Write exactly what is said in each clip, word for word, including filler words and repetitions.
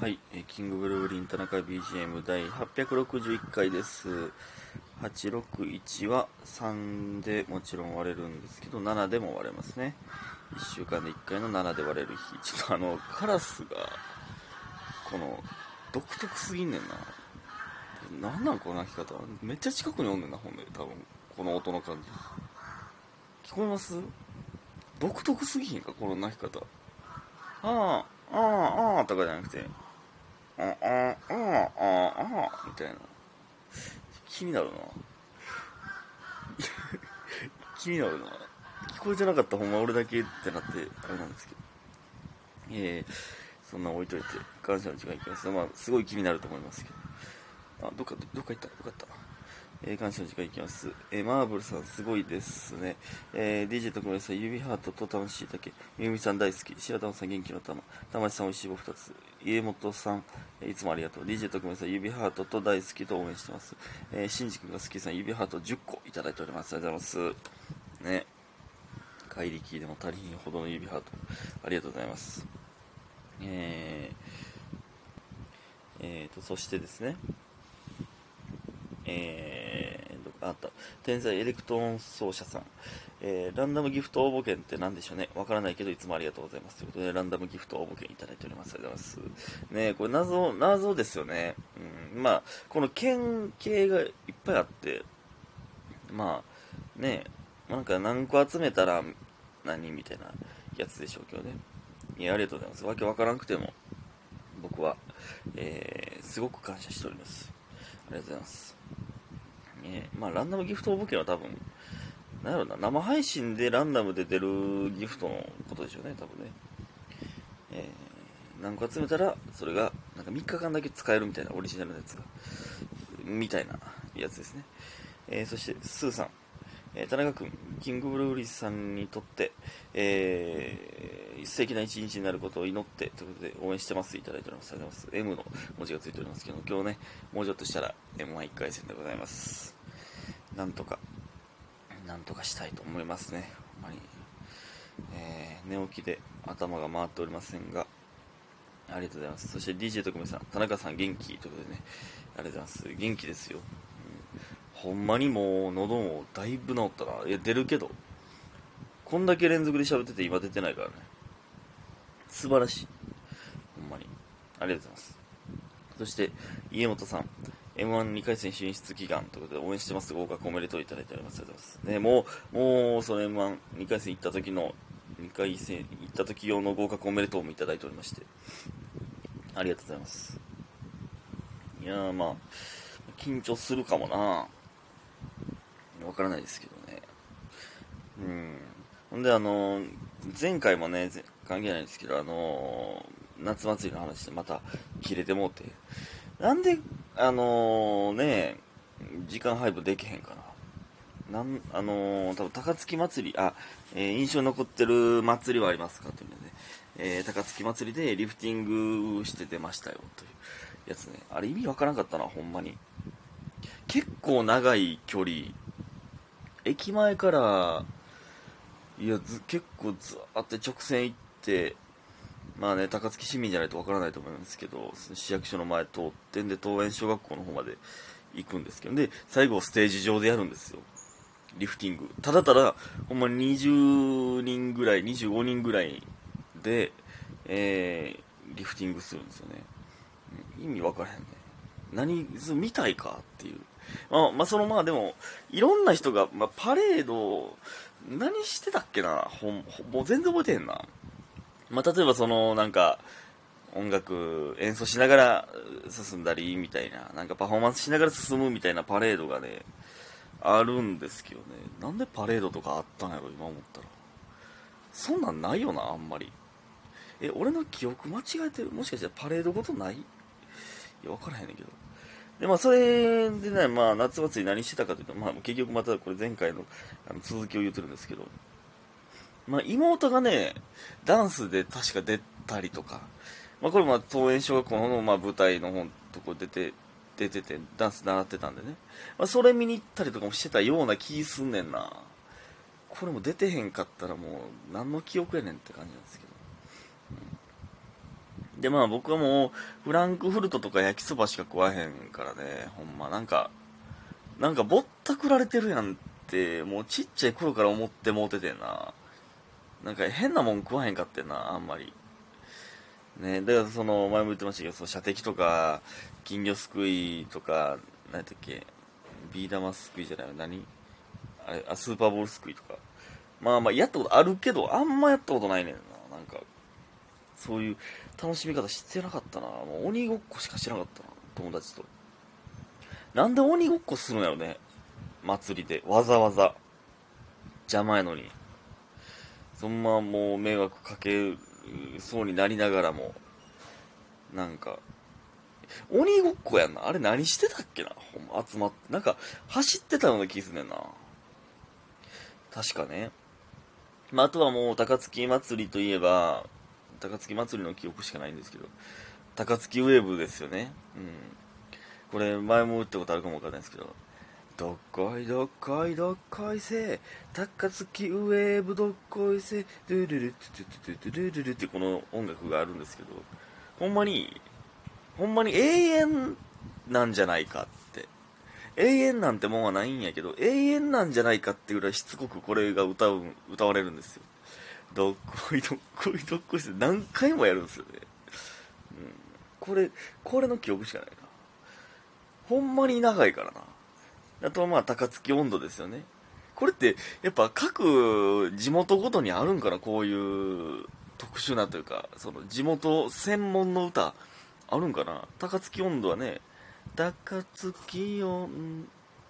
はい、キングブルーリン田中 ビージーエム 第はっぴゃくろくじゅういっかいです。はちろくいちはさんでもちろん割れるんですけど、ななでも割れますね。いっしゅうかんでいっかいのななで割れる日。ちょっとあのカラスがこの独特すぎんねんな。なんなんこの鳴き方。めっちゃ近くにおんねんな。ほんで多分この音の感じ聞こえます？独特すぎへんかこの鳴き方。ああああああとかじゃなくて、ああああああみたいな。気になるな気になるな。聞こえてなかったほんま俺だけってなってあれなんですけど、えー、そんな置いといて感謝の時間いきます。まあすごい気になると思いますけど、あどっかどっか行ったどっか行ったえー、感謝の時間いきます、えー、マーブルさんすごいですね、えー、ディージェー とこれさん指ハートと楽しいだけ、みゆみさん大好き、白玉さん元気の玉、玉地さんおいしい棒ふたつ、家元さん、えー、いつもありがとう、 ディージェー とこれさん指ハートと大好きと応援してます、えー、しんじくんが好きさん指ハートじゅっこいただいております。ありがとうございますね。怪力でも足りひんほどの指ハートありがとうございます。えー、えーとそしてですね、えー、あった天才エレクトーン奏者さん、えー、ランダムギフト応募券って何でしょうね、わからないけどいつもありがとうございますということで、ランダムギフト応募券いただいております。ありがとうございますね。これ謎謎ですよね、うん、まあこの券系がいっぱいあって、まあねなんか何個集めたら何みたいなやつでしょうけどね。いやありがとうございます。わけわからなくても僕は、えー、すごく感謝しております。ありがとうございます。えー、まあランダムギフト応募券は多分なんやろな、生配信でランダムで出るギフトのことでしょうね多分ね。えー、何個集めたらそれがなんかみっかかんだけ使えるみたいな、オリジナルのやつがみたいなやつですね。えー、そしてスーさん、えー、田中君、キングブルーリーさんにとって、えー、素敵な一日になることを祈ってということで応援してますいただいております。ありがとうございます。M の文字がついておりますけど、今日ねもうちょっとしたら エムワンいっ 回戦でございます。なんとかなんとかしたいと思いますね。ほんまに、えー、寝起きで頭が回っておりませんがありがとうございます。そして ディージェー 特命さん、田中さん元気ということでね、ありがとうございます。元気ですよ、ほんまに。もう喉もだいぶ治ったな。いや出るけど、こんだけ連続で喋ってて今出てないからね、素晴らしい、ほんまにありがとうございます。そして家元さん、 エムワンに 回戦進出祈願ということで応援してます、合格おめでとういただいております。ありがとうございますね。もうもうその エムワンに 回戦行った時のにかい戦行った時用の合格おめでとうもいただいておりましてありがとうございます。いやーまあ緊張するかもな、わからないですけどね。うん。ほんであの前回もね関係ないんですけど、あの夏祭りの話でまた切れてもうて、なんであのね時間配分できへんかな。なんあの多分高槻祭りあ、えー、印象に残ってる祭りはありますかというので、ねえー、高槻祭りでリフティングして出ましたよというやつね。あれ意味わからんかったなほんまに。結構長い距離。駅前からいやず結構ずーって直線行って、まあね高槻市民じゃないとわからないと思うんですけど、市役所の前通ってんで桃園小学校の方まで行くんですけど、で最後ステージ上でやるんですよリフティング。ただただほんまににじゅうにんぐらいにじゅうごにんぐらいで、えー、リフティングするんですよね。意味わからへんね。何見たいかっていう、まあ、まあそのまあでもいろんな人が、まあ、パレード何してたっけな、ほんほもう全然覚えてへんな、まあ、例えばそのなんか音楽演奏しながら進んだりみたいな、なんかパフォーマンスしながら進むみたいなパレードがねあるんですけどね、なんでパレードとかあったんやろ今思ったら。そんなんないよなあんまり。え俺の記憶間違えてる、もしかしたらパレードごとない、いや分からへんねんけど。でまあ、それでね、まあ、夏祭り何してたかというと、まあ、結局またこれ前回の続きを言ってるんですけど、まあ、妹がねダンスで確か出たりとか、まあ、これも桃園小学校のまあ舞台のとこ出て出ててダンス習ってたんでね、まあ、それ見に行ったりとかもしてたような気すんねんな。これも出てへんかったらもう何の記憶やねんって感じなんですけど、うん、で、まあ僕はもうフランクフルトとか焼きそばしか食わへんからね、ほんまなんかなんかぼったくられてるやんってもうちっちゃい頃から思ってもうててんな。なんか変なもん食わへんかってんな、あんまりね。だからその前も言ってましたけど、その射的とか金魚すくいとか何やったっけ、ビー玉すくいじゃないの、何あれ、あスーパーボールすくいとか、まあまあやったことあるけどあんまやったことないねんな。なんかそういう楽しみ方知ってなかったな。もう鬼ごっこしかしてなかったな、友達と。なんで鬼ごっこするんやろね、祭りでわざわざ。邪魔やのに、そんなもう迷惑かけそうになりながらも、なんか鬼ごっこやんな。あれ何してたっけな、ほんま集まってなんか走ってたような気すんねんな、確かね。まあ、あとはもう高槻祭りといえば高槻祭りの記憶しかないんですけど、高槻ウェーブですよね。うん、これ前も打ったことあるかもわからないですけど、どっこいどっこいどっこいせ高槻ウェーブどっこいせドゥルルトゥトゥトゥトゥルルルってこの音楽があるんですけど、ほんまにほんまに永遠なんじゃないかって、永遠なんてもんはないんやけど永遠なんじゃないかってぐらいしつこくこれが歌う歌われるんですよ。どっこいどっこいどっこいして何回もやるんですよね、うん、これこれの記憶しかないな。ほんまに長いからな。あとはまあ高槻音頭ですよね。これってやっぱ各地元ごとにあるんかな、こういう特殊なというかその地元専門の歌あるんかな。高槻音頭はね、高槻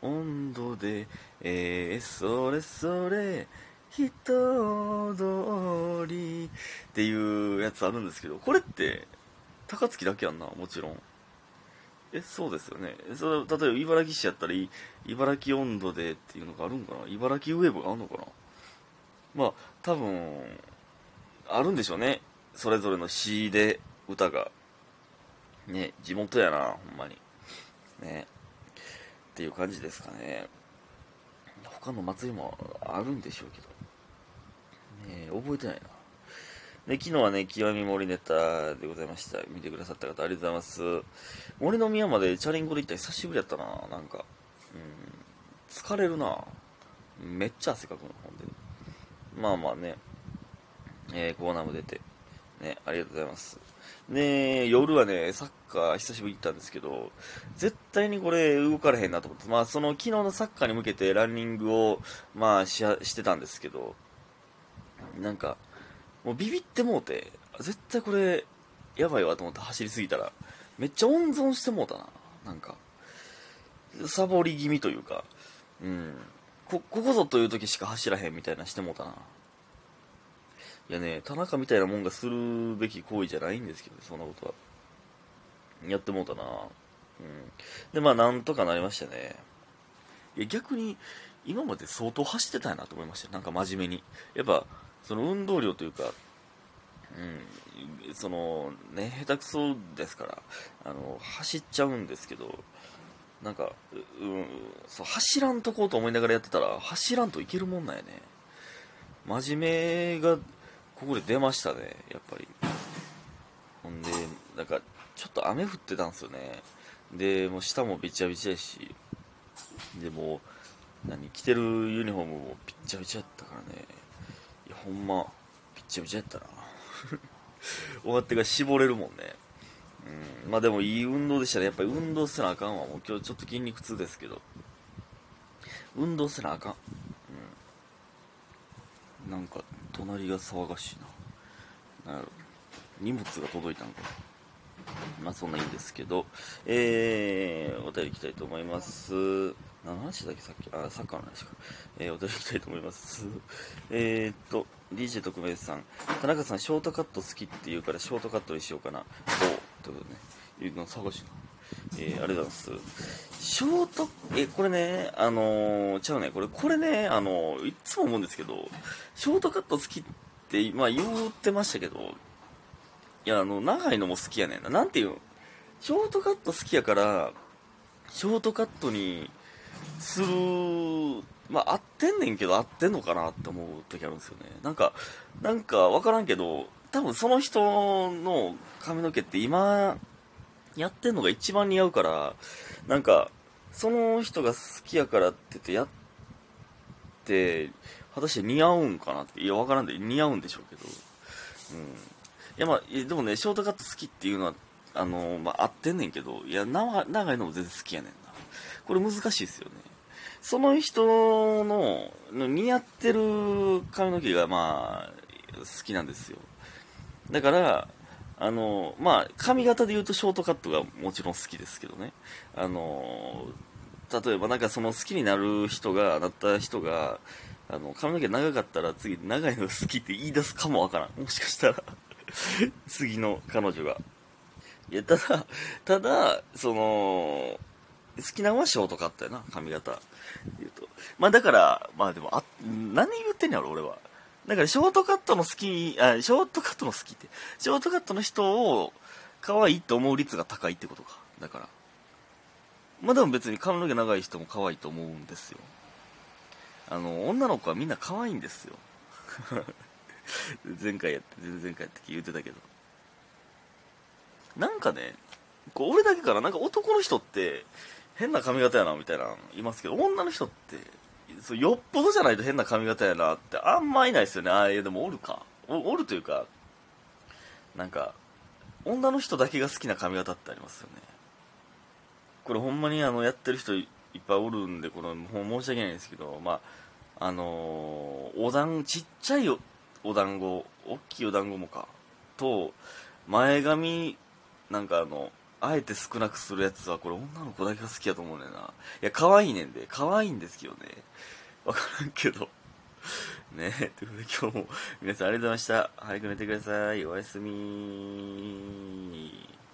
音頭でえー、それそれ人通りっていうやつあるんですけど、これって高槻だけやんな、もちろん。え、そうですよね。それ例えば茨城市やったら茨城音頭でっていうのがあるんかな、茨城ウェーブがあるのかな。まあ多分あるんでしょうね、それぞれの市で歌がね。地元やなほんまにね、っていう感じですかね。他の祭りもあるんでしょうけどね、覚えてないな。で昨日はね、極み森ネタでございました。見てくださった方ありがとうございます。森の宮までチャリンコで行ったら久しぶりやったな。なんか、うん、疲れるな、めっちゃ汗かくのほんで。まあまあね、えー、コーナーも出てね、ありがとうございます。で夜はねサッカー久しぶりに行ったんですけど、絶対にこれ動かれへんなと思って、まあその昨日のサッカーに向けてランニングをまあ し, してたんですけど、なんかもうビビってもうて、絶対これやばいわと思って走りすぎたらめっちゃ温存してもうたな。なんかサボり気味というか、うん、 こ, ここぞという時しか走らへんみたいなしてもうたな。いやね、田中みたいなもんがするべき行為じゃないんですけど、そんなことはやってもうたな。うん、でまあなんとかなりましたね。いや逆に今まで相当走ってたんやなと思いました。なんか真面目にやっぱその運動量というか、うん、そのね下手くそですからあの走っちゃうんですけど、なんか、うん、そう走らんとこうと思いながらやってたら走らんといけるもんなんやね。真面目がここで出ましたね、やっぱり。ほんで、なんか、ちょっと雨降ってたんですよね。で、もう下もびちゃびちゃやし、で、もう、何、着てるユニフォームもびっちゃびちゃやったからね。いや、ほんま、びっちゃびちゃやったな。終わってから絞れるもんね。うん、まあでもいい運動でしたね。やっぱり運動せなあかんわ。もう今日ちょっと筋肉痛ですけど、運動せなあかん。うん、なんか、隣が騒がしいな。なんやろ、荷物が届いたのか。まあそんないいんですけど、えー、お便りいきたいと思います。何の話だっけ、さっき、あ、サッカーの話か。えー、お便りいきたいと思います。えーっと、ディージェー 特命さん、田中さん、ショートカット好きって言うからショートカットにしようかな。おということね、言うの騒がしいな。えー、ありがとうございます。ショート、え、これね、あのー、ちゃうね、これ、これね、あのー、いつも思うんですけど、ショートカット好きって、まあ言ってましたけど、いや、あの、長いのも好きやねんな。なんていうの、ショートカット好きやから、ショートカットにする、まあ合ってんねんけど、合ってんのかなって思う時あるんですよね。なんか、なんかわからんけど、多分その人の髪の毛って今やってんのが一番似合うから、なんかその人が好きやからって言ってやって果たして似合うんかなって、いや分からんで似合うんでしょうけど、うん、いやまあでもねショートカット好きっていうのはあのまあ合ってんねんけど、いや長いのも全然好きやねんな。これ難しいですよね。その人の似合ってる髪の毛がまあ好きなんですよ。だからあのまあ髪型で言うとショートカットがもちろん好きですけどね、あの例えばなんかその好きになる人がなった人があの髪の毛長かったら次長いの好きって言い出すかもわからん、もしかしたら次の彼女が。いやただただその好きなのはショートカットやな、髪型言うと。まあだからまあでもあ何言ってんやろ俺は。だからショートカットの好き、あ、ショートカットの好きって、ショートカットの人を可愛いと思う率が高いってことか。だから。まあでも別に髪の毛長い人も可愛いと思うんですよ。あの、女の子はみんな可愛いんですよ。前回やって、前々回やって言ってたけど。なんかね、こう俺だけからなんか男の人って変な髪型やなみたいなのいますけど、女の人って、そうよっぽどじゃないと変な髪型やなってあんまいないですよね。ああいやでもおるか お, おるというかなんか女の人だけが好きな髪型ってありますよね。これほんまにあのやってる人いっぱいおるんでこの申し訳ないんですけど、まああのー、お団ちっちゃい お, お団子大きいお団子もかと前髪なんかあのあえて少なくするやつはこれ女の子だけが好きやと思うねんな。いや可愛いねんで可愛いんですけどね、わからんけどねえ。ということで今日も皆さんありがとうございました。早く寝てください。おやすみ。